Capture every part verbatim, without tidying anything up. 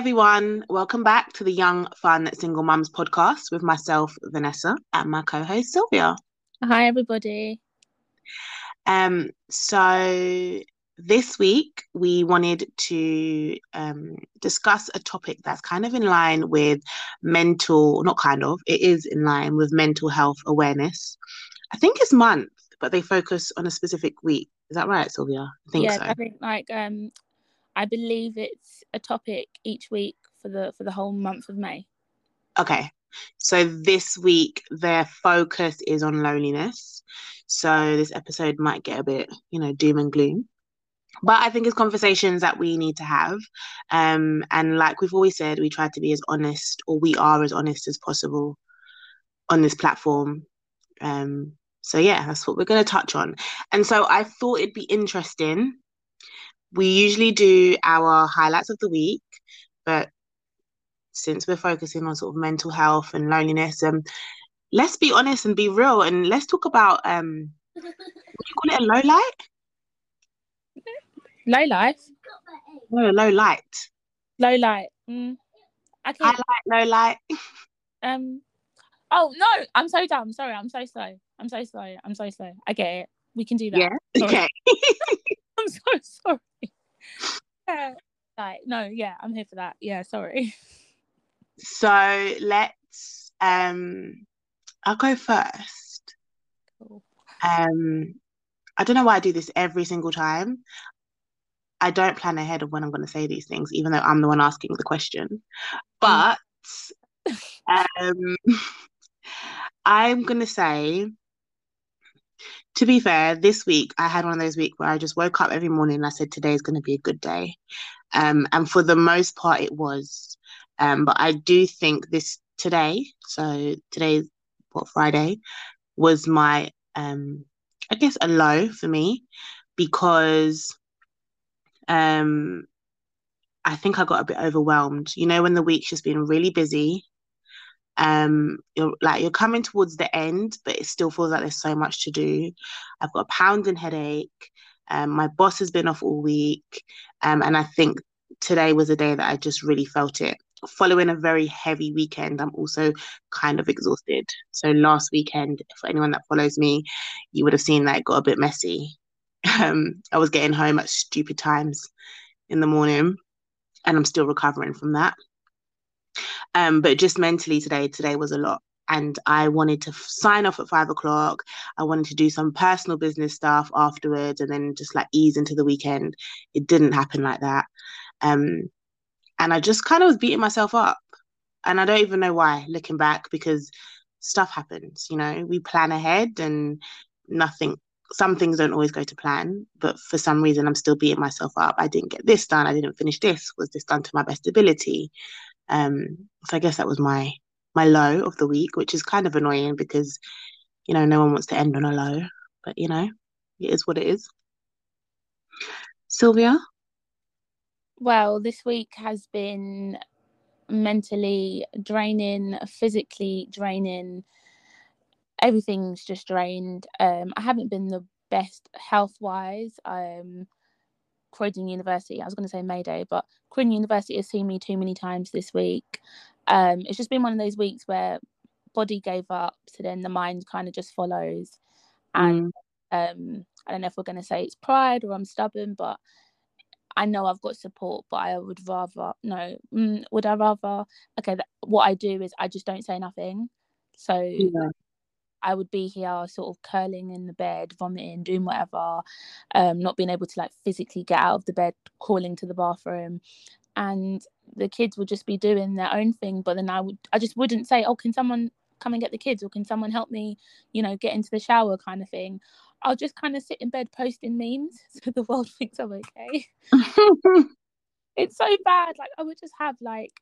everyone, welcome back to the Young Fun Single Mums podcast with myself, Vanessa, and my co-host, Sylvia. Hi, everybody. Um, so this week we wanted to um, discuss a topic that's kind of in line with mental, not kind of, it is in line with mental health awareness. I think it's month, but they focus on a specific week. Is that right, Sylvia? I think yeah, so. I think like... Um... I believe it's a topic each week for the for the whole month of May. Okay. So this week their focus is on loneliness. So this episode might get a bit, you know, doom and gloom. But I think it's conversations that we need to have. Um, and like we've always said, we try to be as honest, or we are as honest as possible on this platform. Um, so yeah, that's what we're going to touch on. And so I thought it'd be interesting. We usually do our highlights of the week, but since we're focusing on sort of mental health and loneliness, um, let's be honest and be real, and let's talk about um, what do you call it, a low light? Low life? No, low light. Low light. Mm. Okay. Highlight, low light. um. Oh no! I'm so dumb. Sorry, I'm so slow. I'm so slow. I'm so slow. I get it. We can do that. Yeah. Sorry. Okay. I'm so sorry. Uh, like, no, yeah, I'm here for that. Yeah, sorry. So let's, um, I'll go first. Cool. Um, I don't know why I do this every single time. I don't plan ahead of when I'm going to say these things, even though I'm the one asking the question. But um, I'm going to say... To be fair, this week I had one of those weeks where I just woke up every morning and I said, today's going to be a good day. Um, and for the most part, it was. Um, but I do think this today, so today, what, Friday, was my, um, I guess, a low for me because um, I think I got a bit overwhelmed. You know, when the week's just been really busy. Um, you're like you're coming towards the end, but it still feels like there's so much to do. I've got a pounding headache. Um, my boss has been off all week, um, and I think today was a day that I just really felt it. Following a very heavy weekend, I'm also kind of exhausted. So last weekend, for anyone that follows me, you would have seen that it got a bit messy. Um, I was getting home at stupid times in the morning, and I'm still recovering from that. Um, but just mentally today, today was a lot, and I wanted to f- sign off at five o'clock. I wanted to do some personal business stuff afterwards and then just like ease into the weekend. It didn't happen like that. Um, and I just kind of was beating myself up, and I don't even know why looking back, because stuff happens, you know, we plan ahead and nothing, some things don't always go to plan, but for some reason I'm still beating myself up. I didn't get this done. I didn't finish this. Was this done to my best ability? Um, so I guess that was my my low of the week, which is kind of annoying because, you know, no one wants to end on a low. But, you know, it is what it is. Sylvia? Well, this week has been mentally draining, physically draining. Everything's just drained. Um, I haven't been the best health-wise. Um Croydon University, I was going to say Mayday, but Croydon University has seen me too many times this week. Um, it's just been one of those weeks where body gave up, so then the mind kind of just follows. And mm. um, I don't know if we're going to say it's pride or I'm stubborn, but I know I've got support, but I would rather, no, mm, would I rather, okay, that, what I do is I just don't say nothing. So yeah. I would be here sort of curling in the bed, vomiting, doing whatever, um, not being able to like physically get out of the bed, crawling to the bathroom. And the kids would just be doing their own thing. But then I would, I just wouldn't say, oh, can someone come and get the kids, or can someone help me, you know, get into the shower kind of thing. I'll just kind of sit in bed posting memes so the world thinks I'm okay. It's so bad. Like I would just have like,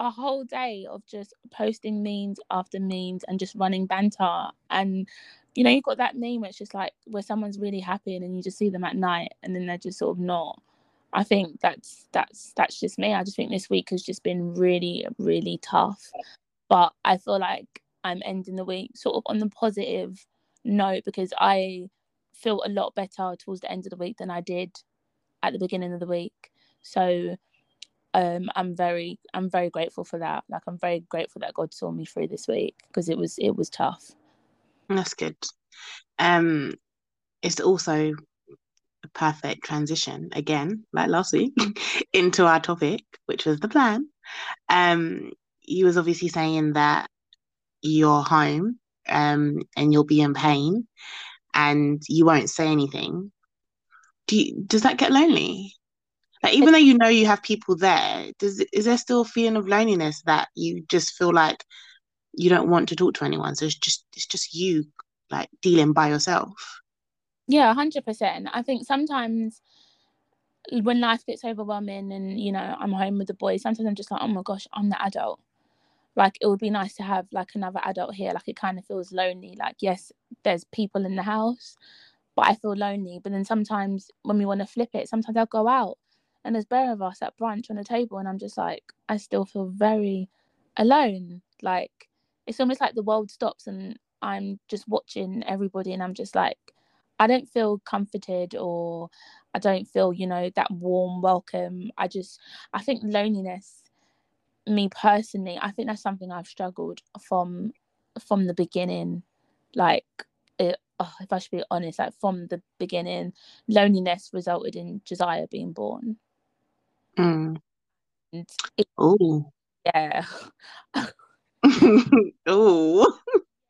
a whole day of just posting memes after memes and just running banter. And you know, you've got that meme where it's just like where someone's really happy and then you just see them at night and then they're just sort of not. I think that's that's that's just me. I just think this week has just been really, really tough, but I feel like I'm ending the week sort of on the positive note because I feel a lot better towards the end of the week than I did at the beginning of the week. So um, I'm very, I'm very grateful for that. Like, I'm very grateful that God saw me through this week, because it was, it was tough. That's good. Um, it's also a perfect transition again, like last week, into our topic, which was the plan. Um, you was obviously saying that you're home, um, and you'll be in pain, and you won't say anything. Do you, does that get lonely? Like, even though you know you have people there, does is there still a feeling of loneliness that you just feel like you don't want to talk to anyone? So it's just it's just you, like, dealing by yourself. Yeah, one hundred percent. I think sometimes when life gets overwhelming and, you know, I'm home with the boys, sometimes I'm just like, oh my gosh, I'm the adult. Like, it would be nice to have, like, another adult here. Like, it kind of feels lonely. Like, yes, there's people in the house, but I feel lonely. But then sometimes when we want to flip it, sometimes I'll go out and there's both of us at brunch on a table, and I'm just like, I still feel very alone. Like, it's almost like the world stops and I'm just watching everybody, and I'm just like, I don't feel comforted, or I don't feel, you know, that warm welcome. I just, I think loneliness, me personally, I think that's something I've struggled from, from the beginning. Like, it, oh, if I should be honest, like, from the beginning, loneliness resulted in Josiah being born. Mm. Oh. Yeah. Oh.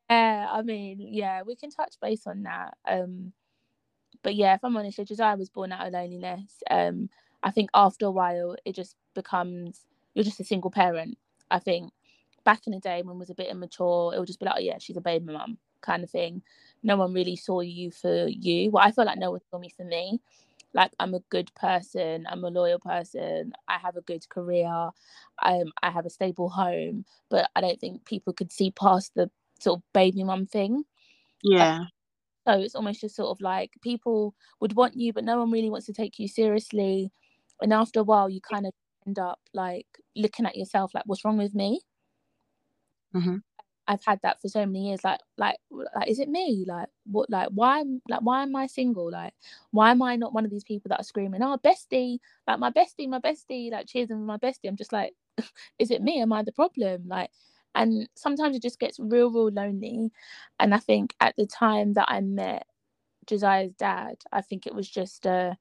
Yeah, I mean, yeah, we can touch base on that. Um, but yeah, if I'm honest, Josiah was born out of loneliness. Um, I think after a while, it just becomes, you're just a single parent. I think back in the day when I was a bit immature, it would just be like, oh yeah, she's a baby mum kind of thing. No one really saw you for you. Well, I feel like no one saw me for me. Like, I'm a good person, I'm a loyal person, I have a good career, um, I have a stable home, but I don't think people could see past the sort of baby mum thing. Yeah. Um, so it's almost just sort of like people would want you, but no one really wants to take you seriously. And after a while, you kind of end up like looking at yourself like, what's wrong with me? Mm-hmm. I've had that for so many years. Like, like, like, is it me? Like, what? Like, why? Like, why am I single? Like, why am I not one of these people that are screaming, "Oh, bestie!" Like, my bestie, my bestie. Like, cheers and my bestie. I'm just like, is it me? Am I the problem? Like, and sometimes it just gets real, real lonely. And I think at the time that I met Josiah's dad, I think it was just uh,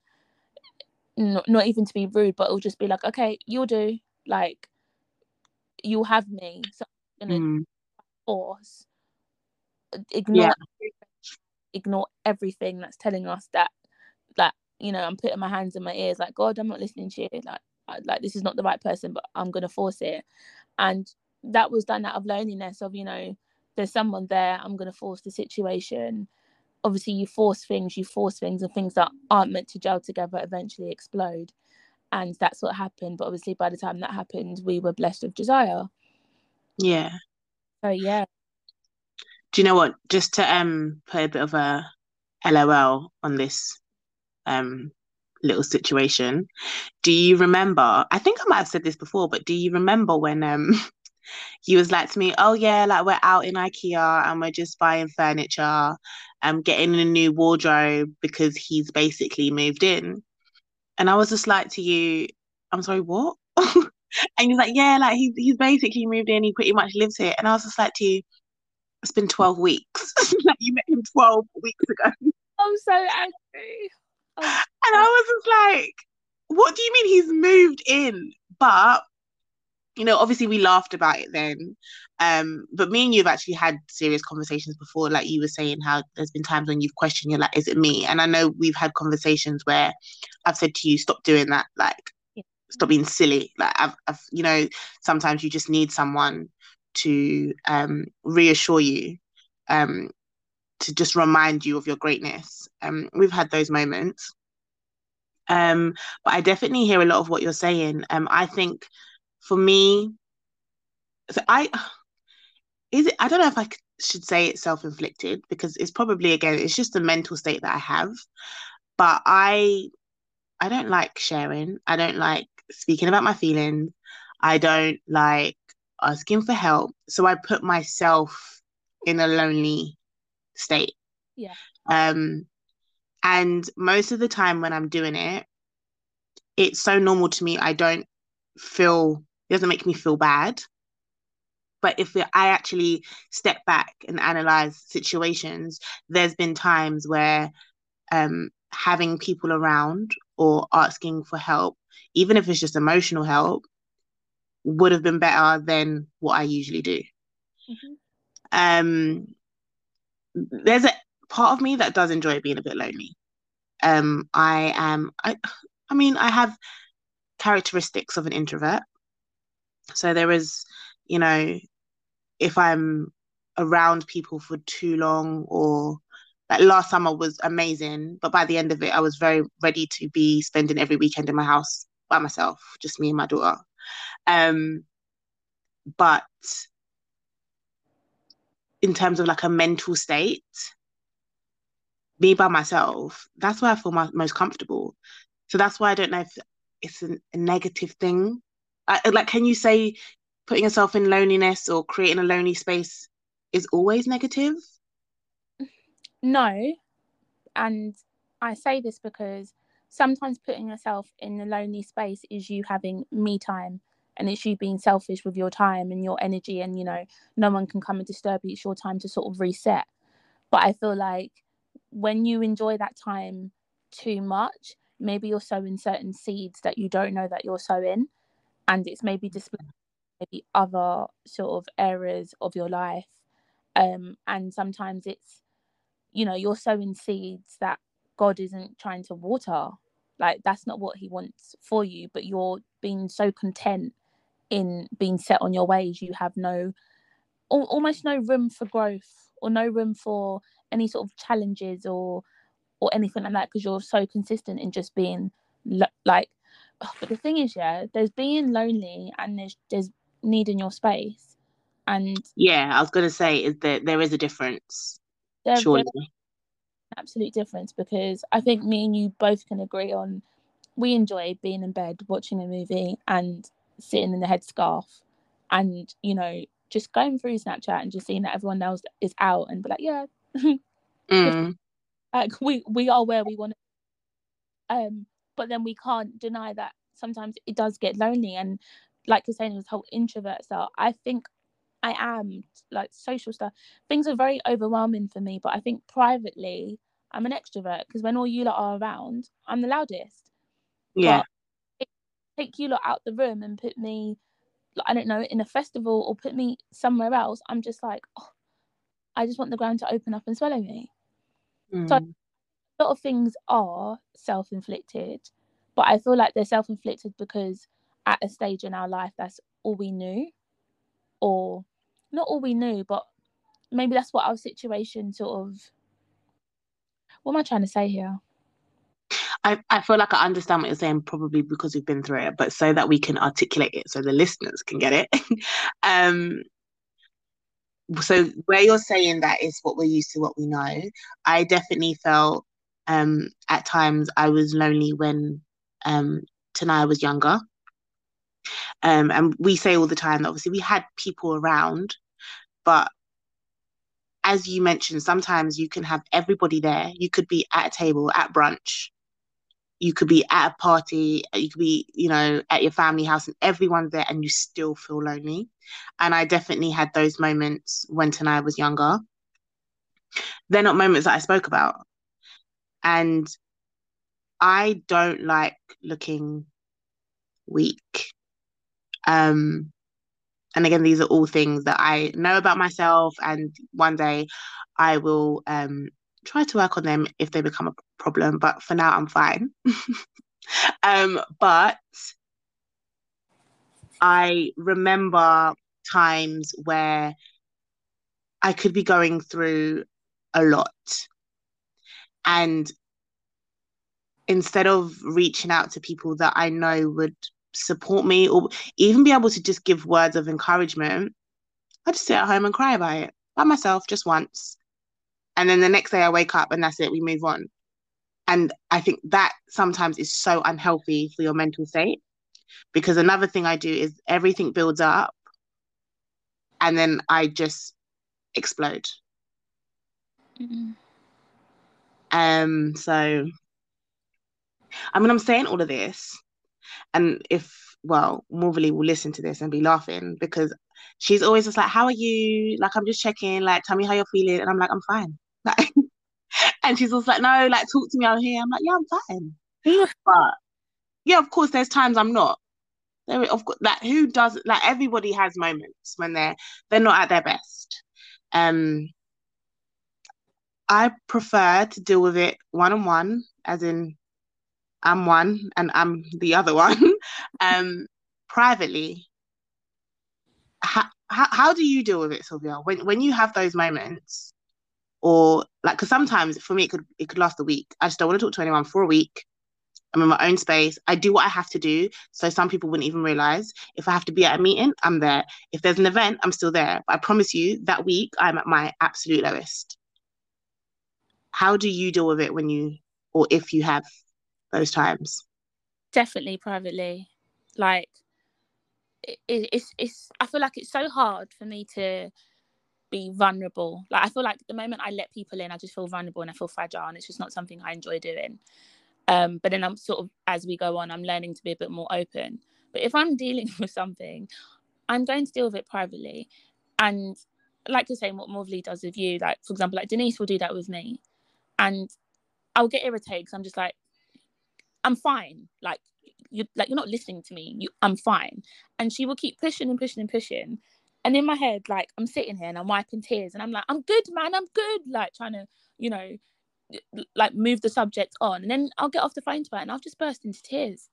not not even to be rude, but it would just be like, okay, you'll do. Like, you'll have me. So I'm gonna. Mm. Force ignore yeah. ignore everything that's telling us that that you know I'm putting my hands in my ears like, God, I'm not listening to you, like I, like this is not the right person, but I'm gonna force it. And that was done out of loneliness of, you know, there's someone there, I'm gonna force the situation. Obviously you force things you force things and things that aren't meant to gel together eventually explode, and that's what happened. But obviously by the time that happened, we were blessed with Josiah. Yeah. Oh yeah. Do you know what? Just to um put a bit of a L O L on this um little situation. Do you remember? I think I might have said this before, but do you remember when um you was like to me, oh yeah, like we're out in IKEA and we're just buying furniture, um getting a new wardrobe because he's basically moved in, and I was just like to you, I'm sorry, what? And he's like, yeah, like he's he's basically moved in. He pretty much lives here. And I was just like to you, it's been twelve weeks. Like, you met him twelve weeks ago. I'm so angry. I'm so and I was just like, what do you mean he's moved in? But you know, obviously we laughed about it then. Um, but me and you have actually had serious conversations before. Like you were saying, how there's been times when you've questioned, you're like, is it me? And I know we've had conversations where I've said to you, stop doing that. Like. Stop being silly. Like I've, I've, you know, sometimes you just need someone to um, reassure you, um, to just remind you of your greatness. Um, we've had those moments. Um, but I definitely hear a lot of what you're saying. Um, I think for me, so I is it. I don't know if I should say it's self-inflicted, because it's probably, again, it's just the mental state that I have. But I, I don't like sharing. I don't like speaking about my feelings. I don't like asking for help, so I put myself in a lonely state. Yeah. Um, and most of the time when I'm doing it, it's so normal to me. I don't feel, it doesn't make me feel bad. But if I actually step back and analyze situations, there's been times where um, having people around or asking for help, even if it's just emotional help, would have been better than what I usually do. Mm-hmm. Um, there's a part of me that does enjoy being a bit lonely. Um, I am, I, I mean, I have characteristics of an introvert. So there is, you know, if I'm around people for too long, or like last summer was amazing, but by the end of it, I was very ready to be spending every weekend in my house by myself, just me and my daughter. Um, but in terms of like a mental state, me by myself, that's where I feel my, most comfortable. So that's why I don't know if it's an, a negative thing. I, like, can you say putting yourself in loneliness or creating a lonely space is always negative? No. And I say this because sometimes putting yourself in a lonely space is you having me time, and it's you being selfish with your time and your energy, and, you know, no one can come and disturb you. It's your time to sort of reset. But I feel like when you enjoy that time too much, maybe you're sowing certain seeds that you don't know that you're sowing, and it's maybe displaying maybe other sort of areas of your life. Um, and sometimes it's, you know, you're sowing seeds that God isn't trying to water. Like, that's not what he wants for you, but you're being so content in being set on your ways. You have no, al- almost no room for growth, or no room for any sort of challenges or or anything like that, because you're so consistent in just being lo- like, oh, but the thing is, yeah, there's being lonely and there's there's needing your space. And yeah, I was going to say is that there is a difference. Surely. An absolute difference, because I think me and you both can agree on, we enjoy being in bed, watching a movie and sitting in the headscarf and, you know, just going through Snapchat and just seeing that everyone else is out and be like, yeah, mm. like we we are where we want to. Um, but then we can't deny that sometimes it does get lonely. And like you're saying, this whole introvert style, I think I am, like, social stuff, things are very overwhelming for me. But I think privately I'm an extrovert, because when all you lot are around, I'm the loudest. Yeah. But take you lot out the room and put me, I don't know, in a festival, or put me somewhere else, I'm just like, oh, I just want the ground to open up and swallow me. Mm. So a lot of things are self-inflicted, but I feel like they're self-inflicted because at a stage in our life, that's all we knew, or not all we knew, but maybe that's what our situation sort of, what am I trying to say here? I, I feel like I understand what you're saying, probably because we've been through it, but so that we can articulate it so the listeners can get it. um, so where you're saying that is what we're used to, what we know. I definitely felt um, at times I was lonely when um, Tanaya was younger. Um, and we say all the time that obviously we had people around, but as you mentioned, sometimes you can have everybody there. You could be at a table, at brunch. You could be at a party, you could be, you know, at your family house, and everyone's there and you still feel lonely. And I definitely had those moments when Tanaya was younger. They're not moments that I spoke about. And I don't like looking weak. Um, and again, these are all things that I know about myself, and one day I will um, try to work on them if they become a problem, but for now I'm fine. um but I remember times where I could be going through a lot, and instead of reaching out to people that I know would support me or even be able to just give words of encouragement, I just sit at home and cry about it by myself, just once, and then the next day I wake up and that's it, we move on. And I think that sometimes is so unhealthy for your mental state, because another thing I do is everything builds up and then I just explode. Mm-hmm. Um. So, I mean, I'm saying all of this, and if well, Morley will listen to this and be laughing, because she's always just like, how are you? Like, I'm just checking, like, tell me how you're feeling. And I'm like, I'm fine. Like, and she's also like, no, like, talk to me out here. I'm like, yeah, I'm fine. But yeah, of course, there's times I'm not. There, of course, like, who does, like, everybody has moments when they're they're not at their best. Um, I prefer to deal with it one on one, as in I'm one and I'm the other one. um, privately. How, how how do you deal with it, Sylvia? When when you have those moments, or like, because sometimes for me it could it could last a week. I just don't want to talk to anyone for a week. I'm in my own space. I do what I have to do. So some people wouldn't even realize. If I have to be at a meeting, I'm there. If there's an event, I'm still there. But I promise you, that week, I'm at my absolute lowest. How do you deal with it when you, or if you have those times? Definitely privately. Like, it, it's, it's, I feel like it's so hard for me to be vulnerable. Like, I feel like the moment I let people in, I just feel vulnerable and I feel fragile, and it's just not something I enjoy doing. Um, but then I'm sort of, as we go on, I'm learning to be a bit more open. But if I'm dealing with something, I'm going to deal with it privately. And like you're saying, what Morley does with you, like, for example, like Denise will do that with me. And I'll get irritated because I'm just like, I'm fine. Like, you're, like, you're not listening to me. You, I'm fine. And she will keep pushing and pushing and pushing. And in my head, like, I'm sitting here and I'm wiping tears. And I'm like, I'm good, man. I'm good. Like, trying to, you know, like, move the subject on, and then I'll get off the phone to her and I'll just burst into tears.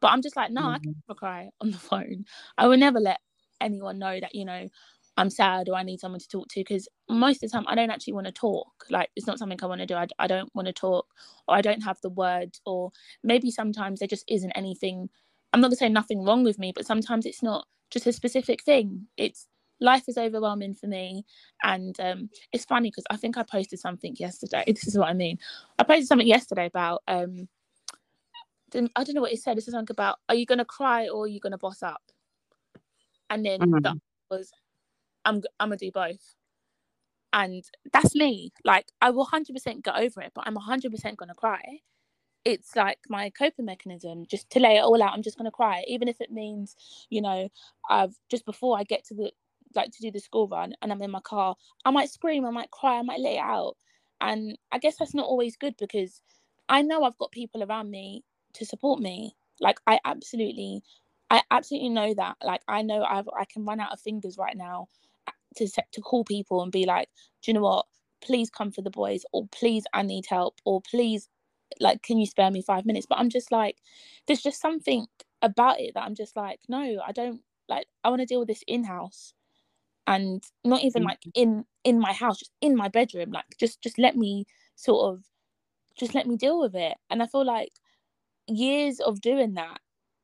But I'm just like, no, mm-hmm. I can never cry on the phone. I will never let anyone know that, you know, I'm sad or I need someone to talk to, because most of the time I don't actually want to talk. Like, it's not something I want to do. I, I don't want to talk, or I don't have the words, or maybe sometimes there just isn't anything. I'm not gonna say nothing wrong with me, but sometimes it's not just a specific thing. It's life is overwhelming for me. And um, it's funny because I think I posted something yesterday. This is what I mean. I posted something yesterday about, um, I don't know what it said. This is something about, are you going to cry or are you going to boss up? And then mm-hmm. that was, I'm, I'm going to do both. And that's me. Like, I will one hundred percent get over it, but I'm one hundred percent going to cry. It's like my coping mechanism, just to lay it all out. I'm just going to cry. Even if it means, you know, I've just before I get to the, like to do the school run and I'm in my car, I might scream, I might cry, I might let it out. And I guess that's not always good, because I know I've got people around me to support me. Like, I absolutely I absolutely know that. Like, I know I've, I can run out of fingers right now to to call people and be like, do you know what, please come for the boys, or please I need help, or please, like, can you spare me five minutes? But I'm just like, there's just something about it that I'm just like, no, I don't, like, I want to deal with this in-house. And not even like in in my house, just in my bedroom, like just just let me sort of just let me deal with it. And I feel like years of doing that,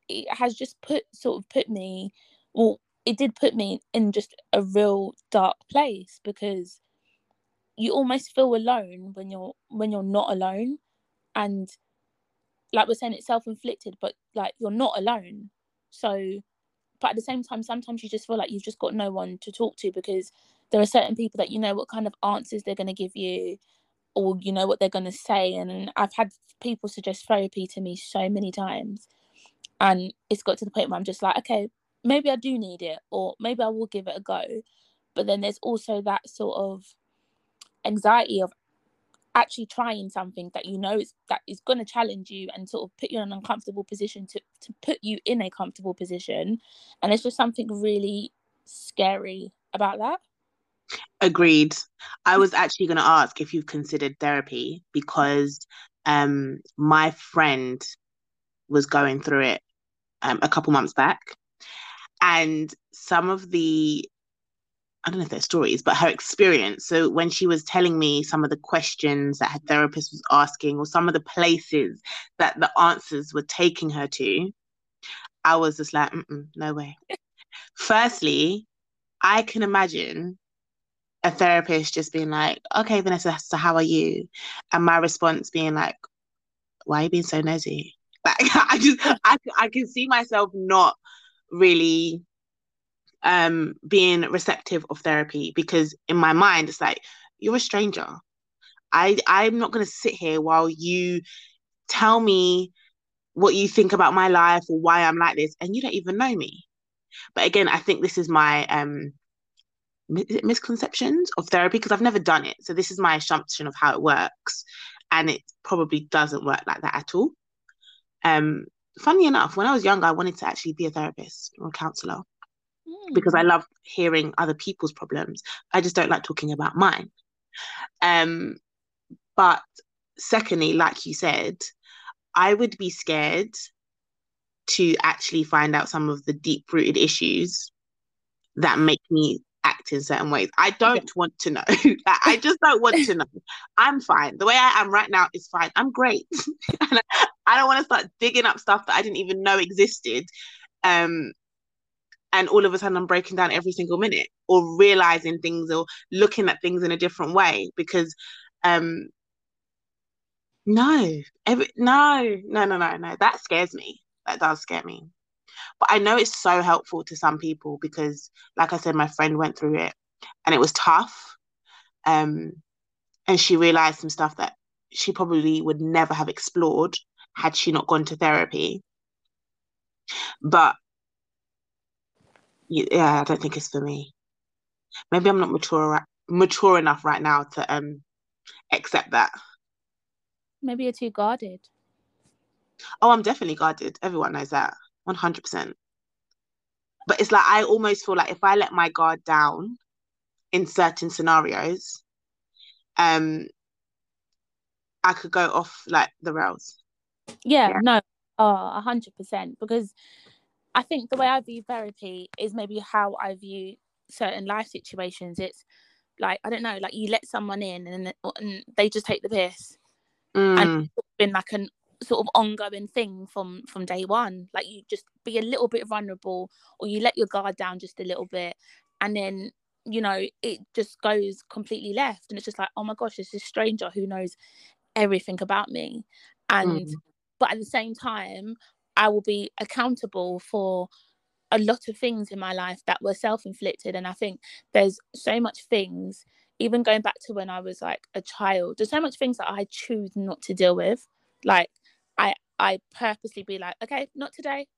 it has just put sort of put me well it did put me in just a real dark place, because you almost feel alone when you're when you're not alone. And like we're saying, it's self-inflicted, but like, you're not alone. So but at the same time, sometimes you just feel like you've just got no one to talk to, because there are certain people that you know what kind of answers they're going to give you, or you know what they're going to say. And I've had people suggest therapy to me so many times, and it's got to the point where I'm just like, okay, maybe I do need it, or maybe I will give it a go. But then there's also that sort of anxiety of actually trying something that you know is that is going to challenge you and sort of put you in an uncomfortable position to to put you in a comfortable position. And it's just something really scary about that. Agreed. I was actually going to ask if you've considered therapy, because um my friend was going through it um, a couple months back, and some of the I don't know if they're stories, but her experience. So when she was telling me some of the questions that her therapist was asking, or some of the places that the answers were taking her to, I was just like, mm-mm, no way. Firstly, I can imagine a therapist just being like, okay, Vanessa, so how are you? And my response being like, why are you being so nosy? Like, I just, I, I can see myself not really um being receptive of therapy, because in my mind it's like, you're a stranger. I I'm not going to sit here while you tell me what you think about my life or why I'm like this, and you don't even know me. But again, I think this is my um is it misconceptions of therapy, because I've never done it, so this is my assumption of how it works, and it probably doesn't work like that at all. Um funny enough, when I was younger, I wanted to actually be a therapist or a counselor, mm. because I love hearing other people's problems. I just don't like talking about mine. Um but secondly, like you said, I would be scared to actually find out some of the deep-rooted issues that make me act in certain ways. I don't yeah. want to know. I just don't want to know. I'm fine. The way I am right now is fine. I'm great. And I don't want to start digging up stuff that I didn't even know existed. Um, and all of a sudden I'm breaking down every single minute, or realizing things, or looking at things in a different way, because um, no, every, no, no, no, no, no. That scares me. That does scare me. But I know it's so helpful to some people, because like I said, my friend went through it and it was tough, um and she realized some stuff that she probably would never have explored had she not gone to therapy. But yeah, I don't think it's for me. Maybe I'm not mature mature enough right now to um accept that. Maybe you're too guarded. Oh, I'm definitely guarded. Everyone knows that, one hundred percent. But it's like, I almost feel like if I let my guard down in certain scenarios, um, I could go off like the rails. Yeah, yeah. no, oh, one hundred percent. Because I think the way I view therapy is maybe how I view certain life situations. It's like, I don't know, like you let someone in and, and they just take the piss. Mm. And it's been like an sort of ongoing thing from from day one. Like you just be a little bit vulnerable, or you let your guard down just a little bit, and then you know it just goes completely left, and it's just like, oh my gosh, it's this stranger who knows everything about me. And mm. but at the same time, I will be accountable for a lot of things in my life that were self-inflicted. And I think there's so much things, even going back to when I was like a child, there's so much things that I choose not to deal with. Like I I purposely be like, okay, not today.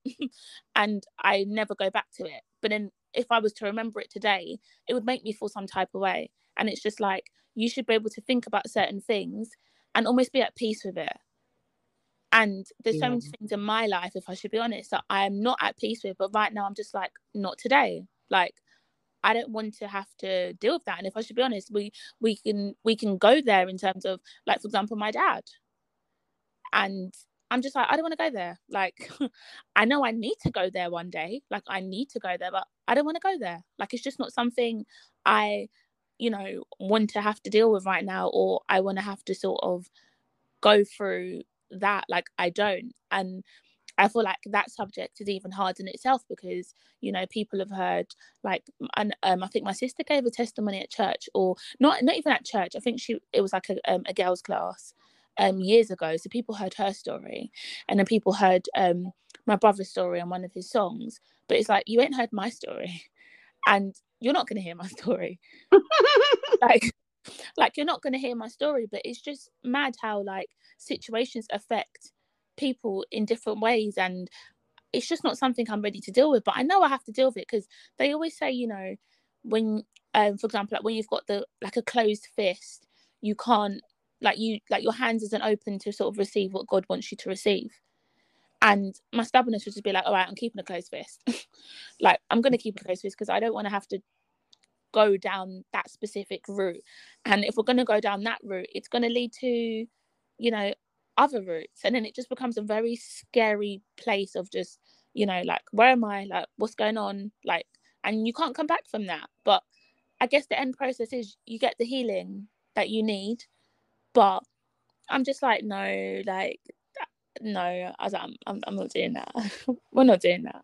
And I never go back to it. But then if I was to remember it today, it would make me feel some type of way. And it's just like, you should be able to think about certain things and almost be at peace with it. And there's yeah. so many things in my life, if I should be honest, that I am not at peace with. But right now I'm just like, not today. Like, I don't want to have to deal with that. And if I should be honest, we we can we can go there in terms of, like, for example, my dad. And I'm just like, I don't want to go there. Like, I know I need to go there one day. Like, I need to go there, but I don't want to go there. Like, it's just not something I, you know, want to have to deal with right now, or I want to have to sort of go through that. Like, I don't. And I feel like that subject is even hard in itself, because, you know, people have heard, like, and um, I think my sister gave a testimony at church, or not, not even at church. I think she, it was like a, um, a girls' class. Um, years ago, so people heard her story, and then people heard um my brother's story on one of his songs. But it's like, you ain't heard my story, and you're not gonna hear my story. like like you're not gonna hear my story. But it's just mad how, like, situations affect people in different ways, and it's just not something I'm ready to deal with. But I know I have to deal with it, because they always say, you know, when um for example, like when you've got the like a closed fist, you can't Like you, like your hands isn't open to sort of receive what God wants you to receive. And my stubbornness would just be like, all right, I'm keeping a closed fist. Like, I'm going to keep a closed fist, because I don't want to have to go down that specific route. And if we're going to go down that route, it's going to lead to, you know, other routes. And then it just becomes a very scary place of just, you know, like, where am I? Like, what's going on? Like, and you can't come back from that. But I guess the end process is you get the healing that you need. But I'm just like, no, like, no, I was like, I'm, I'm, I'm not doing that. We're not doing that.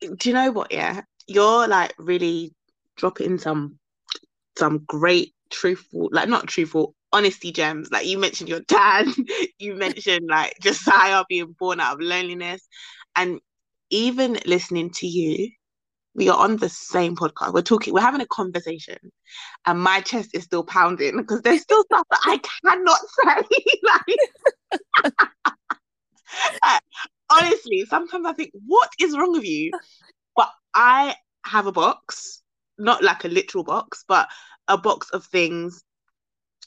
Do you know what? Yeah, you're like really dropping some, some great truthful, like not truthful, honesty gems. Like, you mentioned your dad, you mentioned like Josiah being born out of loneliness, and even listening to you. We are on the same podcast. We're talking, we're having a conversation, and my chest is still pounding, because there's still stuff that I cannot say. Like, Honestly, sometimes I think, what is wrong with you? But I have a box, not like a literal box, but a box of things.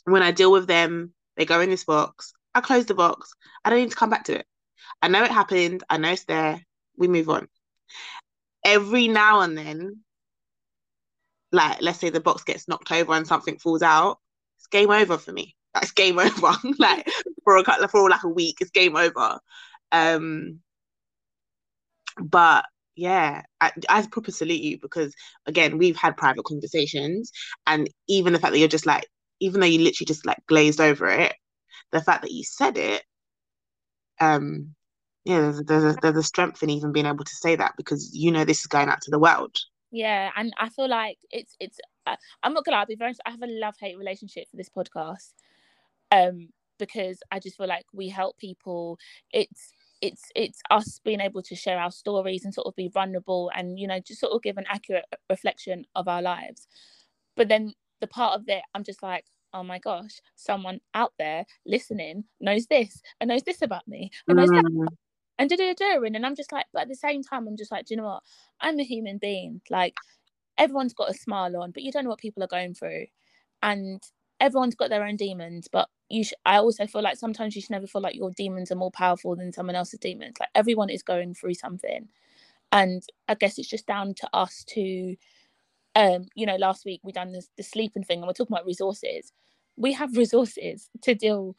When I deal with them, they go in this box. I close the box. I don't need to come back to it. I know it happened. I know it's there. We move on. Every now and then, like, let's say the box gets knocked over and something falls out, it's game over for me. Like, it's game over. Like, for a couple, for like a week, it's game over. Um, but yeah, I, I proper salute you, because again, we've had private conversations, and even the fact that you're just like, even though you literally just like glazed over it, the fact that you said it, um, yeah, there's there's a, there's a strength in even being able to say that, because you know this is going out to the world. Yeah, and I feel like it's it's. Uh, I'm not gonna lie, I'll be very. I have a love-hate relationship for this podcast, um, because I just feel like we help people. It's it's it's us being able to share our stories and sort of be vulnerable, and you know, just sort of give an accurate reflection of our lives. But then the part of it, I'm just like, oh my gosh, someone out there listening knows this and knows this about me and knows that about me. And do do do, and I'm just like, but at the same time, I'm just like, do you know what? I'm a human being. Like, everyone's got a smile on, but you don't know what people are going through, and everyone's got their own demons. But you, sh- I also feel like sometimes you should never feel like your demons are more powerful than someone else's demons. Like, everyone is going through something, and I guess it's just down to us to, um, you know, last week we done this, the sleeping thing, and we're talking about resources. We have resources to deal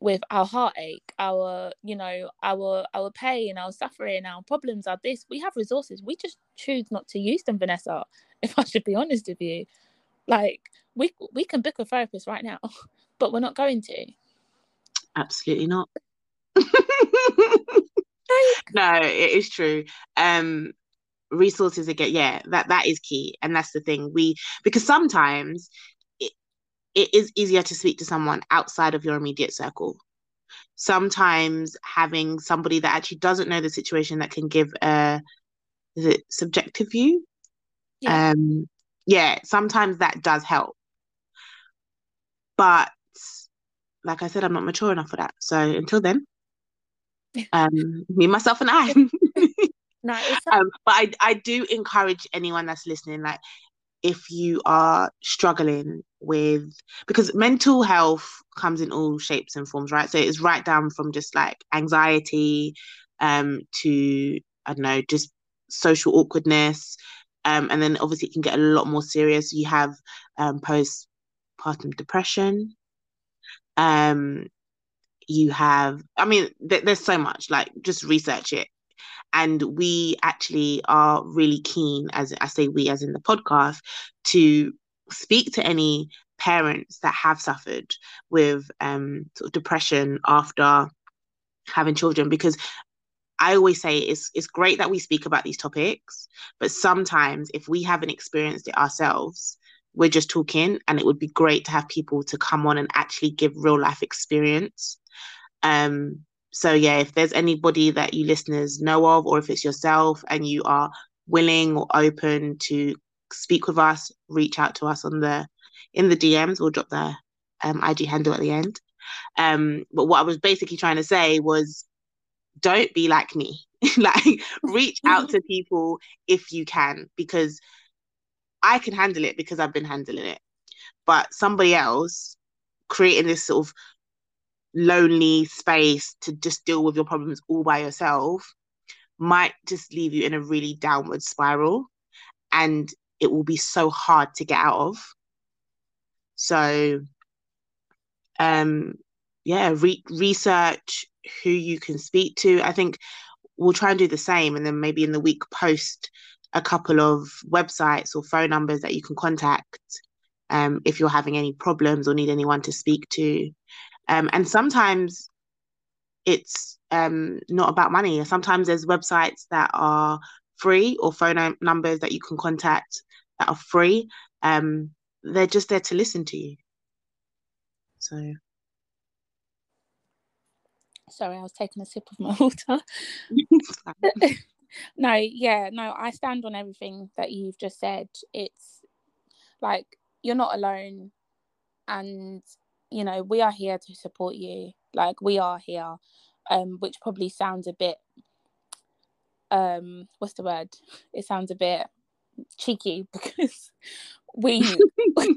with our heartache, our, you know, our our pain, our suffering, our problems, our this. We have resources. We just choose not to use them, Vanessa, if I should be honest with you. Like, we we can book a therapist right now, but we're not going to. Absolutely not. No, it is true. Um, resources again, yeah, that, that is key. And that's the thing. We, because sometimes it is easier to speak to someone outside of your immediate circle. Sometimes having somebody that actually doesn't know the situation that can give a is it subjective view? Yeah. Um, yeah, sometimes that does help. But like I said, I'm not mature enough for that. So until then, um, me, myself and I. No, it's not- um, but I, I do encourage anyone that's listening, like, if you are struggling with, because mental health comes in all shapes and forms, right? So it's right down from just like anxiety um, to, I don't know, just social awkwardness. Um, and then obviously it can get a lot more serious. You have um, postpartum depression. Um, you have, I mean, th- there's so much, like, just research it. And we actually are really keen, as I say we as in the podcast, to speak to any parents that have suffered with um, sort of depression after having children, because I always say it's it's great that we speak about these topics, but sometimes if we haven't experienced it ourselves, we're just talking, and it would be great to have people to come on and actually give real life experience. Um So, yeah, if there's anybody that you listeners know of, or if it's yourself and you are willing or open to speak with us, reach out to us on the in the D Ms. We'll drop the um, I G handle at the end. Um, but what I was basically trying to say was, don't be like me. Like, reach out to people if you can, because I can handle it because I've been handling it. But somebody else creating this sort of lonely space to just deal with your problems all by yourself might just leave you in a really downward spiral, and it will be so hard to get out of. So um yeah re- research who you can speak to. I think we'll try and do the same, and then maybe in the week post a couple of websites or phone numbers that you can contact um if you're having any problems or need anyone to speak to. Um, and sometimes it's um, not about money. Sometimes there's websites that are free, or phone num- numbers that you can contact that are free. Um, they're just there to listen to you. So. Sorry, I was taking a sip of my water. No, yeah, no, I stand on everything that you've just said. It's like, you're not alone, and you know, we are here to support you. Like, we are here. um, which probably sounds a bit, um, what's the word? It sounds a bit cheeky because we, like,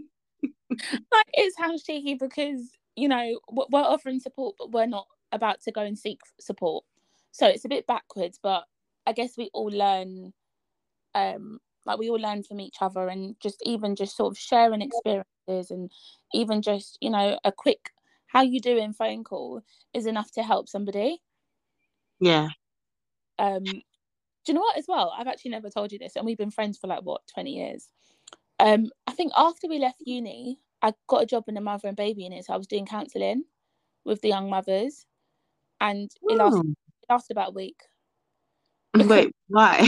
it sounds cheeky because, you know, we're offering support, but we're not about to go and seek support. So it's a bit backwards, but I guess we all learn, um, like we all learn from each other, and just even just sort of sharing experiences, and even just, you know, a quick how you doing phone call is enough to help somebody. Yeah. Um, do you know what as well? I've actually never told you this, and we've been friends for like, what, twenty years? Um, I think after we left uni, I got a job in the mother and baby unit, so I was doing counselling with the young mothers, and Ooh. it lasted, it lasted about a week. Wait, why?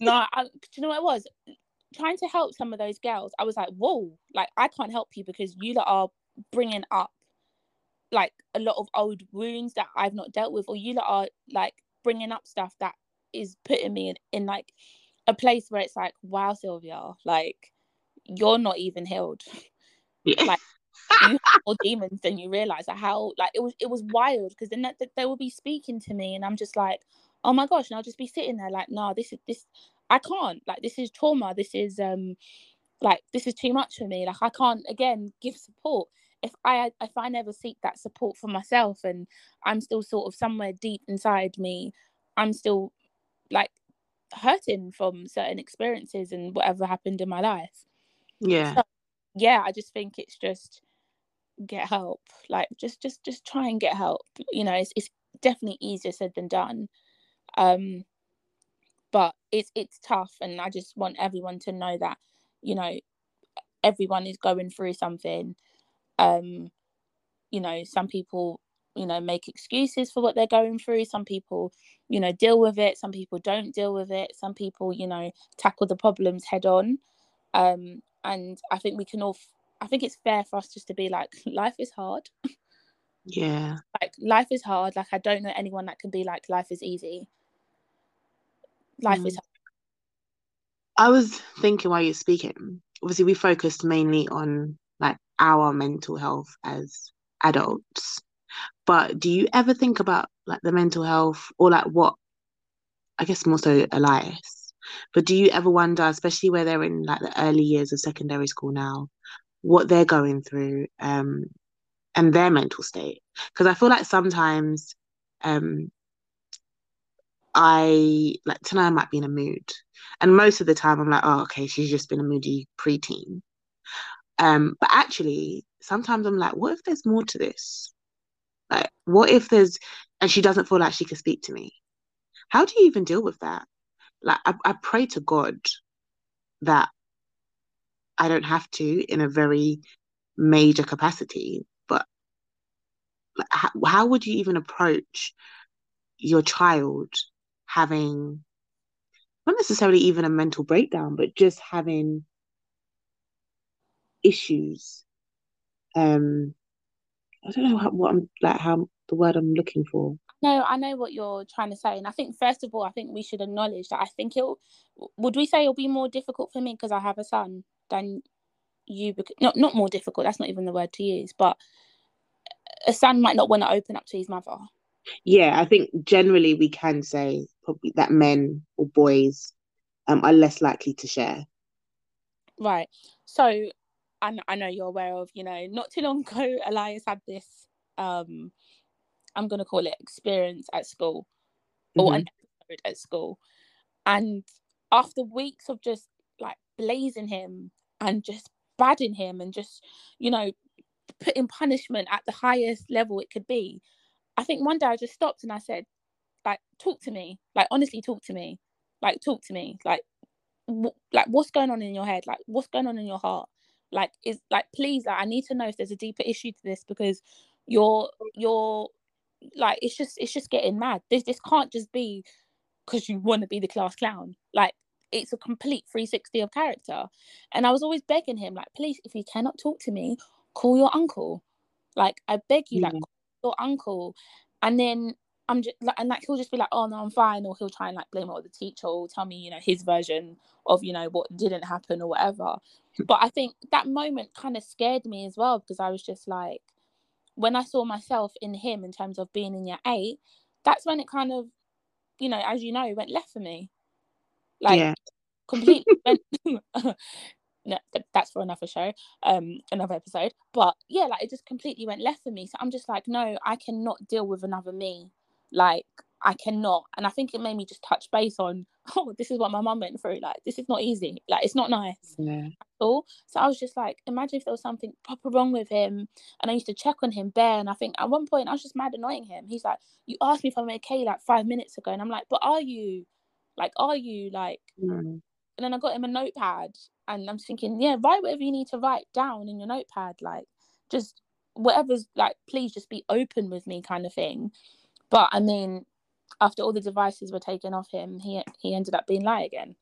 No, I, do you know what it was? Trying to help some of those girls, I was like, whoa, like, I can't help you because you lot are bringing up, like, a lot of old wounds that I've not dealt with, or you lot are, like, bringing up stuff that is putting me in, in like, a place where it's like, wow, Sylvia, like, you're not even healed. Yeah. Like, you have more demons than you realise. Like, how, like, it was, it was wild, because then that, that they will be speaking to me, and I'm just like, oh my gosh, and I'll just be sitting there like, no, this is this, I can't, like, this is trauma, this is, um, like, this is too much for me, like, I can't, again, give support, if I, if I never seek that support for myself, and I'm still sort of somewhere deep inside me, I'm still, like, hurting from certain experiences, and whatever happened in my life. Yeah. So, yeah, I just think it's just, get help, like, just, just, just try and get help, you know, it's, it's definitely easier said than done. Um, but it's it's tough, and I just want everyone to know that, you know, everyone is going through something. Um, you know, some people, you know, make excuses for what they're going through. Some people, you know, deal with it. Some people don't deal with it. Some people, you know, tackle the problems head on. Um, and I think we can all, f- I think it's fair for us just to be like, life is hard. Yeah. Like, life is hard. Like, I don't know anyone that can be like, life is easy. Life is hard. I was thinking while you're speaking, obviously we focused mainly on like our mental health as adults, but do you ever think about like the mental health, or like what, I guess more so Elias, but do you ever wonder, especially where they're in like the early years of secondary school now, what they're going through, um, and their mental state? Because I feel like sometimes um I like Tanaya might be in a mood, and most of the time I'm like, oh, okay, she's just been a moody preteen. Um, but actually sometimes I'm like, what if there's more to this? Like, what if there's, and she doesn't feel like she can speak to me? How do you even deal with that? Like, I, I pray to God that I don't have to in a very major capacity, but like, how, how would you even approach your child having, not necessarily even a mental breakdown, but just having issues? Um, I don't know how, what I'm like, how the word I'm looking for. No, I know what you're trying to say, and I think first of all, I think we should acknowledge that. I think it'll, would we say it'll be more difficult for me because I have a son than you? Bec- not not more difficult. That's not even the word to use, but a son might not want to open up to his mother. Yeah, I think generally we can say probably that men or boys um, are less likely to share. Right. So I, I know you're aware of, you know, not too long ago, Elias had this, um, I'm going to call it experience at school, mm-hmm. or an episode at school. And after weeks of just like blazing him and just badding him and just, you know, putting punishment at the highest level it could be, I think one day I just stopped and I said, like, talk to me. Like, honestly, talk to me. Like, talk to me. Like, w- like, what's going on in your head? Like, what's going on in your heart? Like, is like, please, like, I need to know if there's a deeper issue to this, because you're, you're, like, it's just, it's just getting mad. This, this can't just be because you want to be the class clown. Like, it's a complete three sixty of character. And I was always begging him, like, please, if you cannot talk to me, call your uncle. Like, I beg you, mm-hmm. like, your uncle. And then I'm just like, and like he'll just be like, oh no, I'm fine, or he'll try and like blame it on the teacher, or tell me, you know, his version of, you know, what didn't happen or whatever. But I think that moment kind of scared me as well, because I was just like, when I saw myself in him in terms of being in year eight, that's when it kind of, you know, as you know, went left for me. Like, yeah. completely went... No, that's for another show, um, another episode. But yeah, like it just completely went left for me. So I'm just like, no, I cannot deal with another me. Like I cannot. And I think it made me just touch base on, oh, this is what my mum went through. Like this is not easy. Like it's not nice yeah. at all. So I was just like, imagine if there was something proper wrong with him. And I used to check on him bare. And I think at one point I was just mad annoying him. He's like, you asked me if I'm okay like five minutes ago, and I'm like, but are you? Like are you like? Mm. And then I got him a notepad. And I'm thinking, yeah, write whatever you need to write down in your notepad. Like, just whatever's, like, please just be open with me kind of thing. But, I mean, after all the devices were taken off him, he he ended up being light again.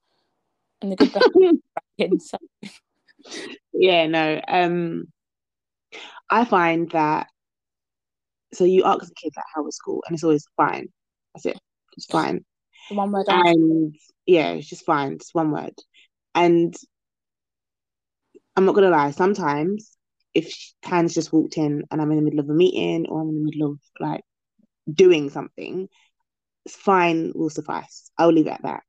And the good guy was back in, so. Yeah, no. Um, I find that, so you ask the kids, like, how was school? And it's always fine. That's it. It's fine. One word. And, yeah, it's just fine. It's one word. And... I'm not going to lie, sometimes if Tan's just walked in and I'm in the middle of a meeting or I'm in the middle of, like, doing something, it's fine, will suffice. I'll leave it at that.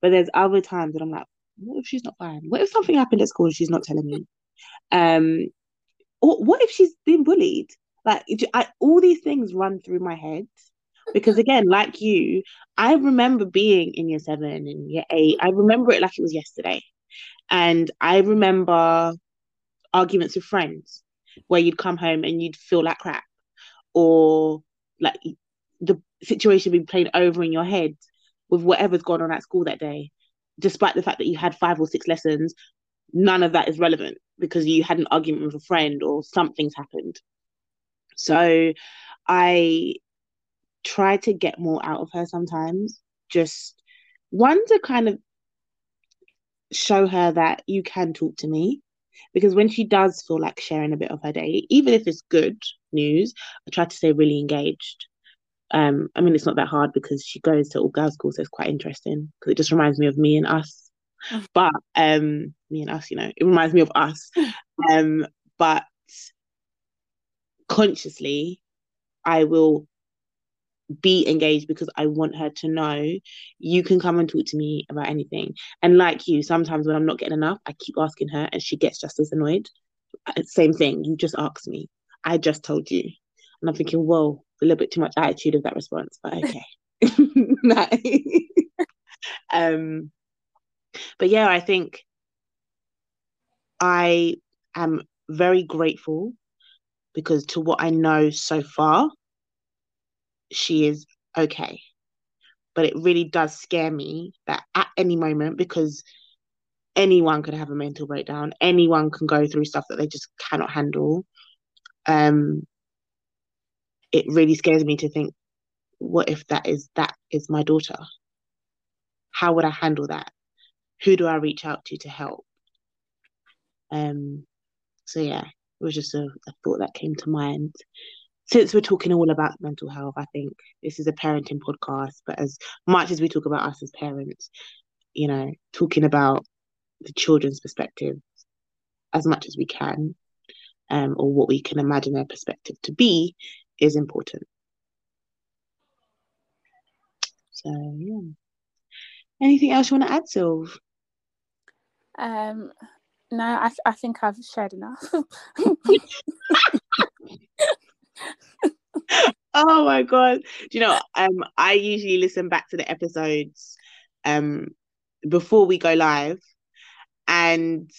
But there's other times that I'm like, what if she's not fine? What if something happened at school and she's not telling me? Um, or what if she's been bullied? Like, I, all these things run through my head. Because, again, like you, I remember being in year seven and year eight. I remember it like it was yesterday. And I remember arguments with friends where you'd come home and you'd feel like crap, or like the situation being played over in your head with whatever's gone on at school that day, despite the fact that you had five or six lessons. None of that is relevant because you had an argument with a friend or something's happened. So I try to get more out of her sometimes, just one to kind of show her that you can talk to me, because when she does feel like sharing a bit of her day, even if it's good news, I try to stay really engaged. Um, I mean, it's not that hard because she goes to all girls' school, so it's quite interesting because it just reminds me of me and us. But um, me and us, you know, it reminds me of us. Um, but consciously, I will be engaged because I want her to know you can come and talk to me about anything. And like you, sometimes when I'm not getting enough, I keep asking her and she gets just as annoyed. Same thing, you just asked me, I just told you. And I'm thinking, whoa, a little bit too much attitude of that response, but okay. um but yeah, I think I am very grateful because to what I know so far, she is okay, but it really does scare me that at any moment, because anyone could have a mental breakdown, anyone can go through stuff that they just cannot handle. Um, it really scares me to think, what if that is that is my daughter? How would I handle that? Who do I reach out to to help? Um, so yeah, it was just a, a thought that came to mind. Since we're talking all about mental health, I think this is a parenting podcast, but as much as we talk about us as parents, you know, talking about the children's perspective as much as we can, um, or what we can imagine their perspective to be, is important. So, yeah. Anything else you want to add, Sylv? Um, no, I, th- I think I've shared enough. Oh my god, do you know, um I usually listen back to the episodes um before we go live, and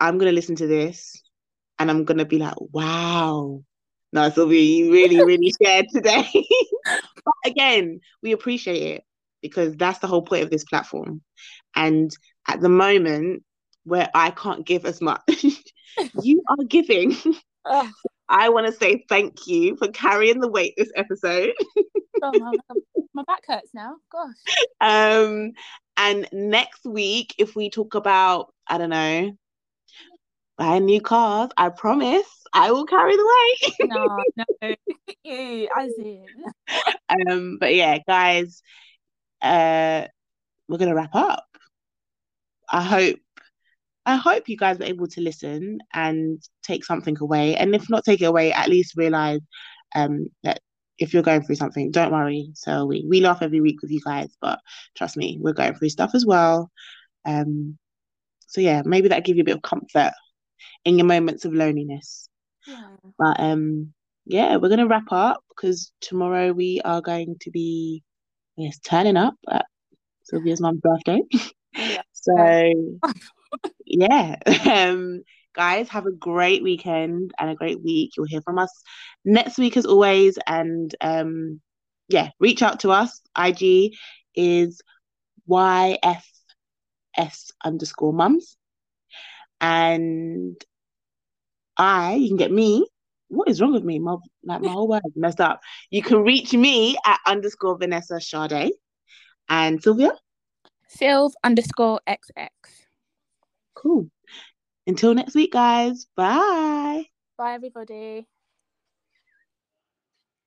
I'm gonna listen to this and I'm gonna be like, wow, no, Sylvia, you really really shared today. But again, we appreciate it because that's the whole point of this platform, and at the moment where I can't give as much, you are giving. Oh. I want to say thank you for carrying the weight this episode. Oh, my, my back hurts now. Gosh. Um, and next week, if we talk about, I don't know, buying new cars, I promise I will carry the weight. No, no. Ew, I see. Um, but yeah, guys, uh, we're gonna wrap up. I hope. I hope you guys were able to listen and take something away. And if not take it away, at least realise um, that if you're going through something, don't worry. So we, we laugh every week with you guys, but trust me, we're going through stuff as well. Um, so yeah, maybe that gives you a bit of comfort in your moments of loneliness. Yeah. But um, yeah, we're going to wrap up because tomorrow we are going to be, yes, turning up at Sylvia's mum's birthday. Yeah. So yeah, um, guys, have a great weekend and a great week. You'll hear from us next week as always. And um, yeah, reach out to us. I G is Y F S underscore mums. And I, you can get me. What is wrong with me? My, like my whole word messed up. You can reach me at underscore Vanessa Sade. And Sylvia? Sylv underscore X X. Cool. Until next week, guys. Bye. Bye, everybody.